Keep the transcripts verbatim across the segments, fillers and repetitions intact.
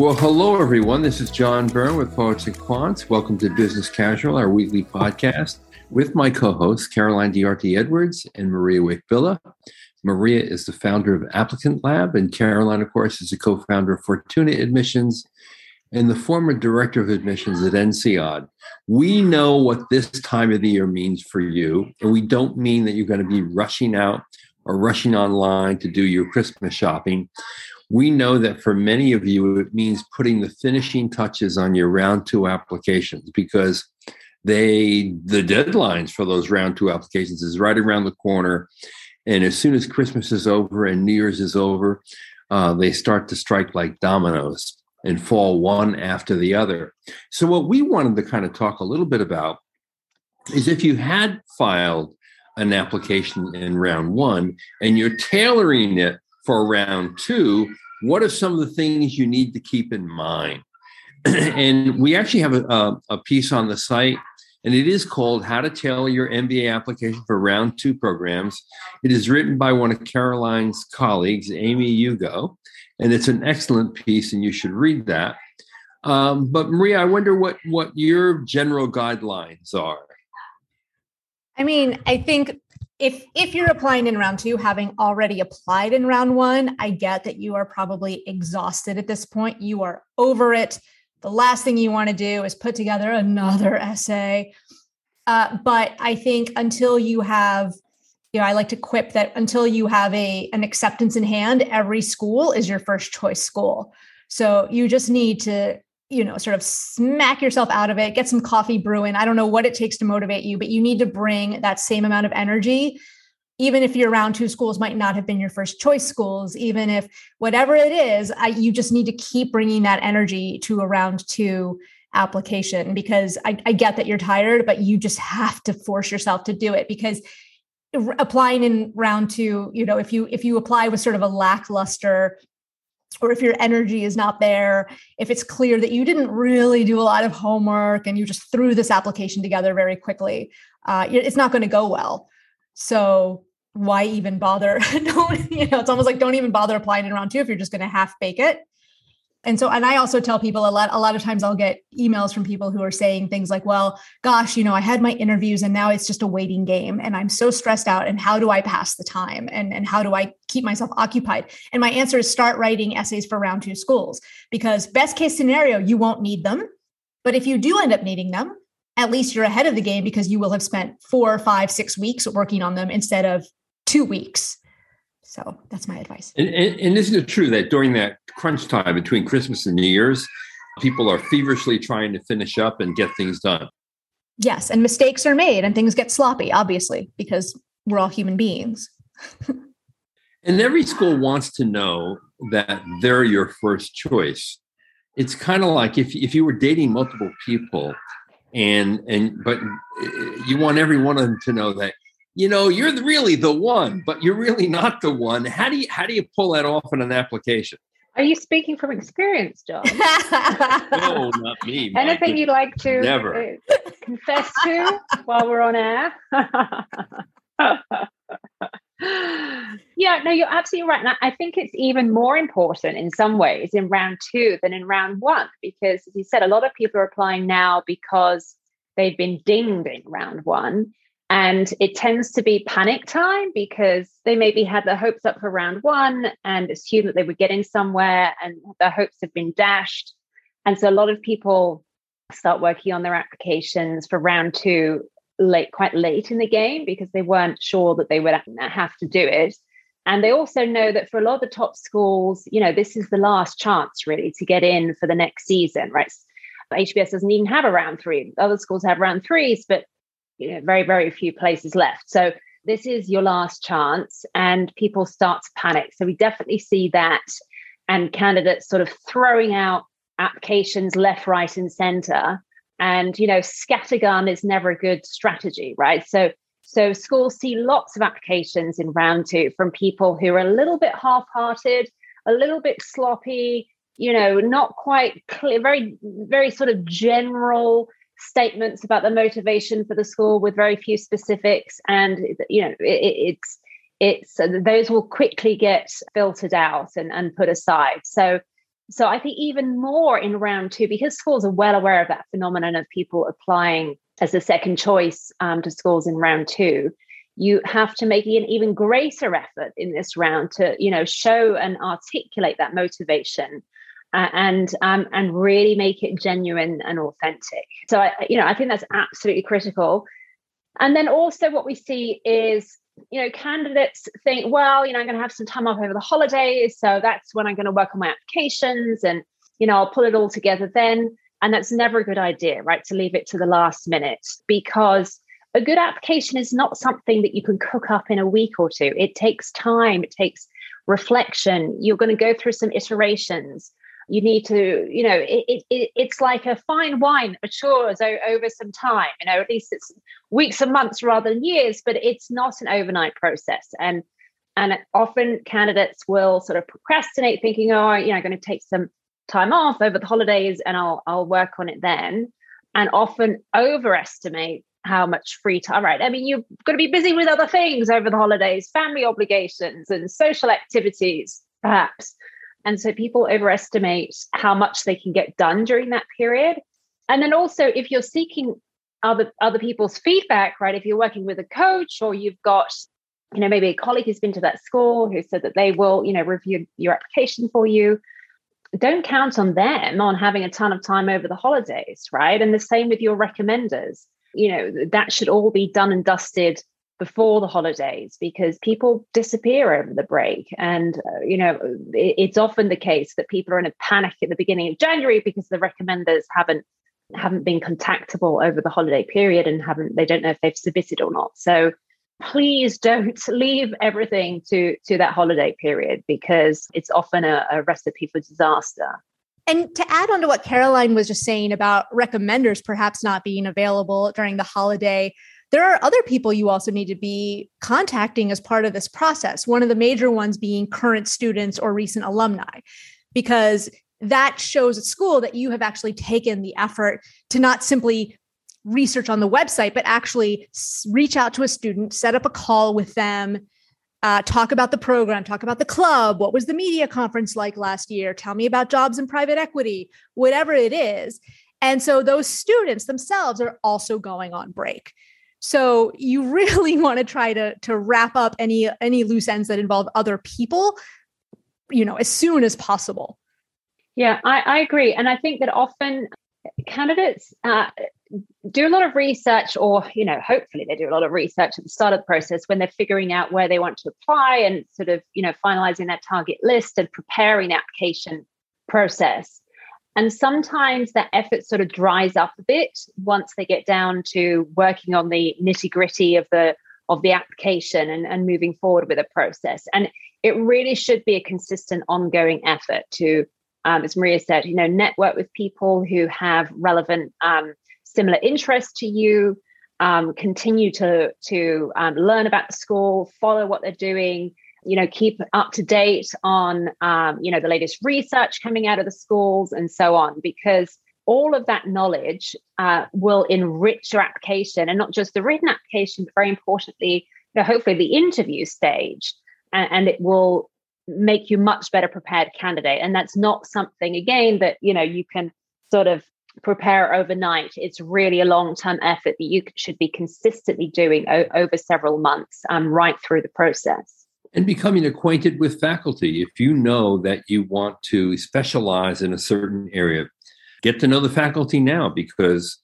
Well, hello, everyone. This is John Byrne with Poets and Quants. Welcome to Business Casual, our weekly podcast, with my co-hosts, Caroline DiArte Edwards and Maria Wickvilla. Maria is the founder of Applicant Lab, and Caroline, of course, is a co-founder of Fortuna Admissions and the former director of admissions at INSEAD. We know what this time of the year means for you, and we don't mean that you're going to be rushing out or rushing online to do your Christmas shopping. We know that for many of you, it means putting the finishing touches on your round two applications, because they the deadlines for those round two applications is right around the corner. And as soon as Christmas is over and New Year's is over, uh, they start to strike like dominoes and fall one after the other. So what we wanted to kind of talk a little bit about is if you had filed an application in round one and you're tailoring it for round two, what are some of the things you need to keep in mind? And we actually have a, a piece on the site, and it is called How to Tailor Your M B A Application for Round Two Programs. It is written by one of Caroline's colleagues, Amy Hugo, and it's an excellent piece, and you should read that. Um, but Maria, I wonder what, what your general guidelines are. I mean, I think if if you're applying in round two, having already applied in round one, I get that you are probably exhausted at this point. You are over it. The last thing you want to do is put together another essay. Uh, but I think until you have, you know, I like to quip that until you have a an acceptance in hand, every school is your first choice school. So you just need to, you know, sort of smack yourself out of it, get some coffee brewing. I don't know what it takes to motivate you, but you need to bring that same amount of energy. Even if your round two schools might not have been your first choice schools, even if whatever it is, I, you just need to keep bringing that energy to a round two application, because I, I get that you're tired, but you just have to force yourself to do it, because applying in round two, you know, if you, if you apply with sort of a lackluster, or if your energy is not there, if it's clear that you didn't really do a lot of homework and you just threw this application together very quickly, uh, it's not going to go well. So why even bother? Don't, you know, it's almost like don't even bother applying in round two if you're just going to half bake it. And so, and I also tell people a lot, a lot of times I'll get emails from people who are saying things like, well, gosh, you know, I had my interviews and now it's just a waiting game and I'm so stressed out, and how do I pass the time, and, and how do I keep myself occupied? And my answer is start writing essays for round two schools, because best case scenario, you won't need them. But if you do end up needing them, at least you're ahead of the game, because you will have spent four, five, six weeks working on them instead of two weeks. So that's my advice. And, and, and isn't it true that during that crunch time between Christmas and New Year's, people are feverishly trying to finish up and get things done? Yes. And mistakes are made and things get sloppy, obviously, because we're all human beings. And every school wants to know that they're your first choice. It's kind of like if, if you were dating multiple people, And, and, but you want every one of them to know that, you know, you're really the one, but you're really not the one. How do you, how do you pull that off in an application? Are you speaking from experience, John? No, not me. Anything you'd like to Never. confess to while we're on air? Yeah, no, you're absolutely right. And I think it's even more important in some ways in round two than in round one, because as you said, a lot of people are applying now because they've been dinged in round one, and it tends to be panic time because they maybe had their hopes up for round one and assumed that they were getting somewhere, and their hopes have been dashed. And so a lot of people start working on their applications for round two late, quite late in the game, because they weren't sure that they would have to do it. And they also know that for a lot of the top schools, you know, this is the last chance really to get in for the next season, right? H B S doesn't even have a round three. Other schools have round threes, but you know, very, very few places left. So this is your last chance, and people start to panic. So we definitely see that, and candidates sort of throwing out applications left, right, and center. And, you know, scattergun is never a good strategy, right? So so schools see lots of applications in round two from people who are a little bit half-hearted, a little bit sloppy, you know, not quite clear, very, very sort of general statements about the motivation for the school with very few specifics. And, you know, it, it's, it's those will quickly get filtered out and, and put aside. So So I think even more in round two, because schools are well aware of that phenomenon of people applying as a second choice um, to schools in round two, you have to make an even greater effort in this round to, you know, show and articulate that motivation uh, and um, and really make it genuine and authentic. So, I, you know, I think that's absolutely critical. And then also what we see is, you know, candidates think, well, you know, I'm going to have some time off over the holidays, so that's when I'm going to work on my applications and, you know, I'll pull it all together then. And that's never a good idea, right? To leave it to the last minute, because a good application is not something that you can cook up in a week or two. It takes time. It takes reflection. You're going to go through some iterations. You need to, you know, it, it, it's like a fine wine matures over some time. You know, at least it's weeks and months rather than years, but it's not an overnight process. And and often candidates will sort of procrastinate, thinking, oh, you know, I'm going to take some time off over the holidays and I'll I'll work on it then. And often overestimate how much free time, right? I mean, you're going to be busy with other things over the holidays, family obligations and social activities, perhaps. And so people overestimate how much they can get done during that period. And then also, if you're seeking other other people's feedback, right? If you're working with a coach, or you've got, you know, maybe a colleague who's been to that school who said that they will, you know, review your application for you, don't count on them on having a ton of time over the holidays, right? And the same with your recommenders. You know, that should all be done and dusted before the holidays, because people disappear over the break. And, uh, you know, it, it's often the case that people are in a panic at the beginning of January because the recommenders haven't haven't been contactable over the holiday period and haven't they don't know if they've submitted or not. So please don't leave everything to, to that holiday period, because it's often a, a recipe for disaster. And to add on to what Caroline was just saying about recommenders perhaps not being available during the holiday, there are other people you also need to be contacting as part of this process. One of the major ones being current students or recent alumni, because that shows at school that you have actually taken the effort to not simply research on the website, but actually reach out to a student, set up a call with them, uh, talk about the program, talk about the club. What was the media conference like last year? Tell me about jobs and private equity, whatever it is. And so those students themselves are also going on break. So you really want to try to, to wrap up any, any loose ends that involve other people, you know, as soon as possible. Yeah, I, I agree. And I think that often candidates uh, do a lot of research, or, you know, hopefully they do a lot of research at the start of the process when they're figuring out where they want to apply and sort of, you know, finalizing their target list and preparing the application process. And sometimes that effort sort of dries up a bit once they get down to working on the nitty-gritty of the of the application and, and moving forward with a process. And it really should be a consistent, ongoing effort to, um, as Maria said, you know, network with people who have relevant, um, similar interests to you. Um, continue to to um, learn about the school, follow what they're doing. You know, keep up to date on, um, you know, the latest research coming out of the schools and so on, because all of that knowledge uh, will enrich your application, and not just the written application, but very importantly, you know, hopefully the interview stage, and, and it will make you much better prepared candidate. And that's not something, again, that, you know, you can sort of prepare overnight. It's really a long-term effort that you should be consistently doing o- over several months, um, right through the process. And becoming acquainted with faculty. If you know that you want to specialize in a certain area, get to know the faculty now, because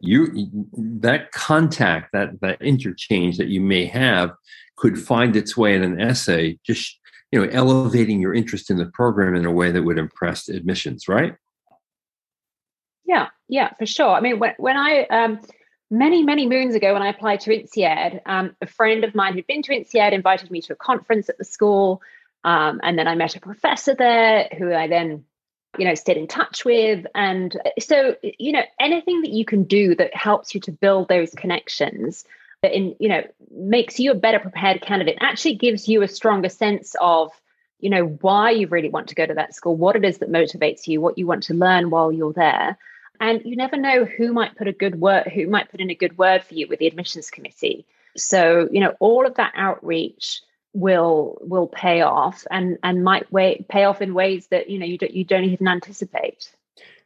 you that contact, that, that interchange that you may have could find its way in an essay, just, you know, elevating your interest in the program in a way that would impress admissions, right? Yeah, yeah, for sure. I mean, when, when I... Um, Many, many moons ago when I applied to INSEAD, um, a friend of mine who'd been to INSEAD invited me to a conference at the school. Um, and then I met a professor there who I then, you know, stayed in touch with. And so, you know, anything that you can do that helps you to build those connections, that, in, you know, makes you a better prepared candidate, actually gives you a stronger sense of, you know, why you really want to go to that school, what it is that motivates you, what you want to learn while you're there. And you never know who might put a good word, who might put in a good word for you with the admissions committee. So, you know, all of that outreach will will pay off and and might wait, pay off in ways that you know you don't you don't even anticipate.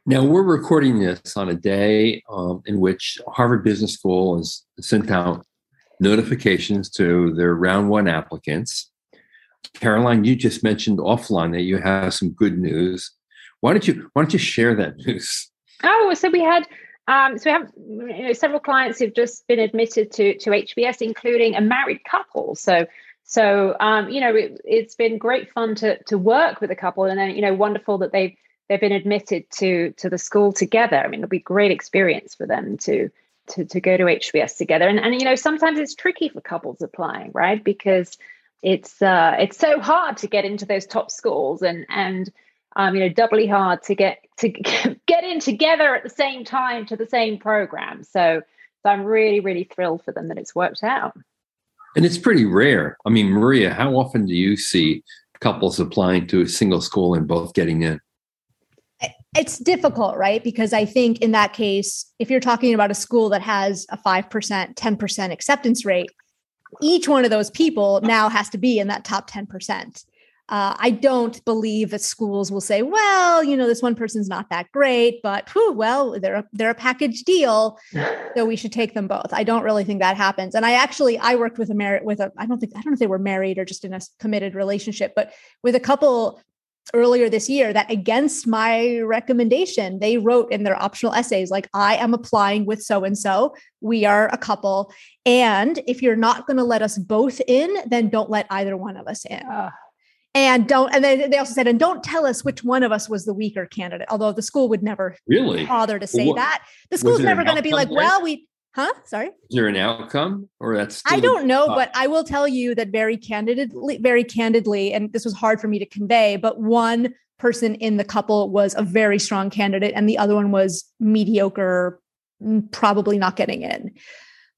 Now we're recording this on a day um, in which Harvard Business School has sent out notifications to their round one applicants. Caroline, you just mentioned offline that you have some good news. Why don't you why don't you share that news? Oh, so we had. Um, so we have you know, several clients who've just been admitted to, to H B S, including a married couple. So, so um, you know, it, it's been great fun to to work with a couple, and then you know, wonderful that they've they've been admitted to to the school together. I mean, it'll be a great experience for them to to to go to H B S together. And and you know, sometimes it's tricky for couples applying, right? Because it's uh, it's so hard to get into those top schools, and and. Um, you know, doubly hard to get to get in together at the same time to the same program. So, so I'm really, really thrilled for them that it's worked out. And it's pretty rare. I mean, Maria, how often do you see couples applying to a single school and both getting in? It's difficult, right? Because I think in that case, if you're talking about a school that has a five percent, ten percent acceptance rate, each one of those people now has to be in that top ten percent. Uh, I don't believe that schools will say, well, you know, this one person's not that great, but whew, well, they're a, they're a package deal, so we should take them both. I don't really think that happens. And I actually, I worked with a married, with a, I don't think, I don't know if they were married or just in a committed relationship, but with a couple earlier this year that against my recommendation, they wrote in their optional essays, like, I am applying with so-and-so, we are a couple. And if you're not going to let us both in, then don't let either one of us in. Uh. And don't, and they, they also said, and don't tell us which one of us was the weaker candidate. Although the school would never really bother to say well, that. The school's never going to be like, well, we, huh? Sorry. Is there an outcome or that's? I don't know, thought. But I will tell you that very candidly, very candidly, and this was hard for me to convey, but one person in the couple was a very strong candidate and the other one was mediocre, probably not getting in.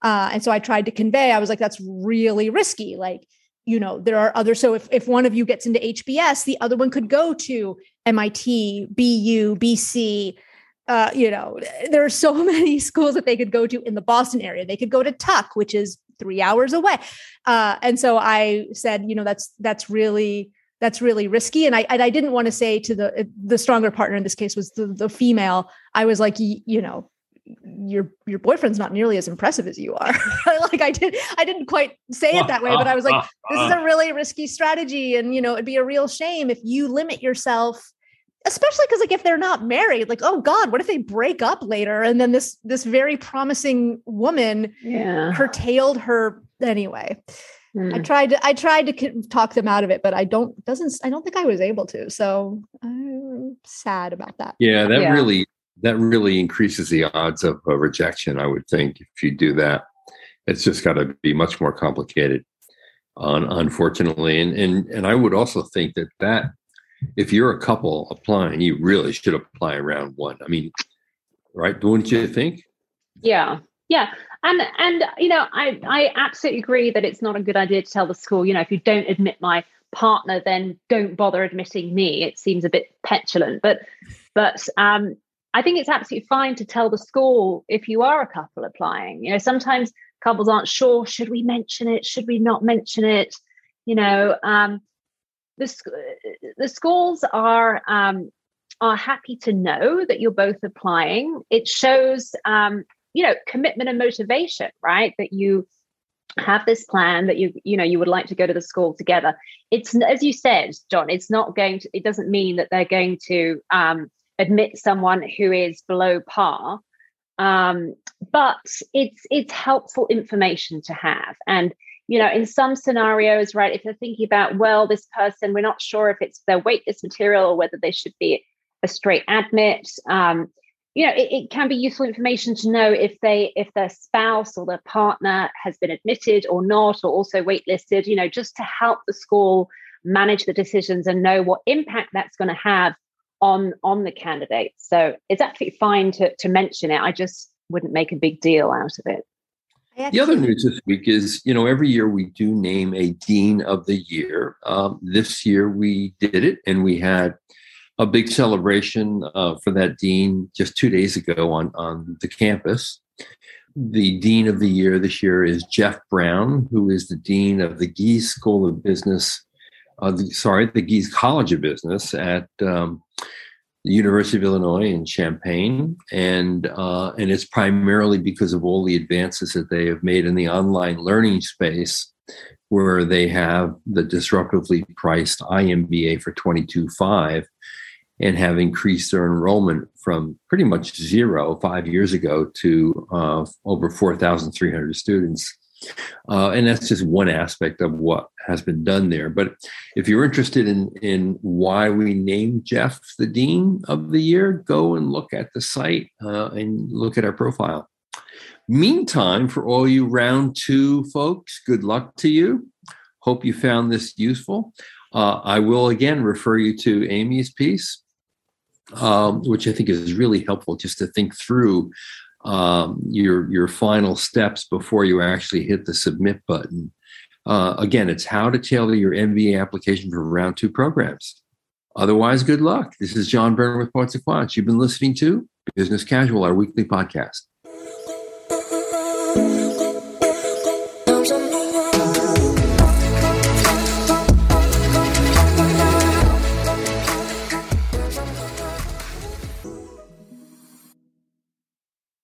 Uh, and so I tried to convey, I was like, that's really risky. Like, you know, there are others. So if, if one of you gets into H B S, the other one could go to M I T, B U, B C. Uh, you know, there are so many schools that they could go to in the Boston area. They could go to Tuck, which is three hours away. Uh, and so I said, you know, that's that's really that's really risky. And I and I didn't want to say to the the stronger partner in this case was the, the female. I was like, you, you know. your, your boyfriend's not nearly as impressive as you are. Like I did, I didn't quite say it that way, but I was like, this is a really risky strategy. And, you know, it'd be a real shame if you limit yourself, especially because like, if they're not married, like, oh God, what if they break up later? And then this, this very promising woman yeah. curtailed her anyway. Mm. I tried to, I tried to talk them out of it, but I don't, doesn't, I don't think I was able to. So I'm sad about that. Yeah. That yeah. really, That really increases the odds of uh, rejection, I would think, if you do that. It's just got to be much more complicated, uh, unfortunately. And, and and I would also think that, that if you're a couple applying, you really should apply around one. I mean, right? Wouldn't you think? Yeah. Yeah. And, and you know, I, I absolutely agree that it's not a good idea to tell the school, you know, if you don't admit my partner, then don't bother admitting me. It seems a bit petulant. But, but, um, I think it's absolutely fine to tell the school if you are a couple applying. You know, sometimes couples aren't sure, should we mention it? Should we not mention it? You know, um, the, the schools are um, are happy to know that you're both applying. It shows, um, you know, commitment and motivation, right? That you have this plan that you, you know, you would like to go to the school together. It's, as you said, John, it's not going to, it doesn't mean that they're going to, um, admit someone who is below par, um, but it's it's helpful information to have. And you know, in some scenarios, right, if they're thinking about, well, this person, we're not sure if it's their waitlist material or whether they should be a straight admit. Um, you know, it, it can be useful information to know if they if their spouse or their partner has been admitted or not, or also waitlisted. You know, just to help the school manage the decisions and know what impact that's going to have on on the candidate. So it's actually fine to, to mention it. I just wouldn't make a big deal out of it. The other news this week is, you know, every year we do name a Dean of the Year. Um, this year we did it, and we had a big celebration uh, for that Dean just two days ago on, on the campus. The Dean of the Year this year is Jeff Brown, who is the Dean of the Geese School of Business, uh, the, sorry, the Geese College of Business at um, the University of Illinois in Champaign. And, uh, and it's primarily because of all the advances that they have made in the online learning space, where they have the disruptively priced I M B A for twenty-two five and have increased their enrollment from pretty much zero five years ago to uh, over four thousand three hundred students. Uh, and that's just one aspect of what has been done there. But if you're interested in, in why we named Jeff the Dean of the Year, go and look at the site uh, and look at our profile. Meantime, for all you round two folks, good luck to you. Hope you found this useful. Uh, I will again refer you to Amy's piece, Um, which I think is really helpful just to think through um, your your final steps before you actually hit the submit button. Uh, again, it's how to tailor your M B A application for round two programs. Otherwise, good luck. This is John Byrne with Poets and Quants. You've been listening to Business Casual, our weekly podcast.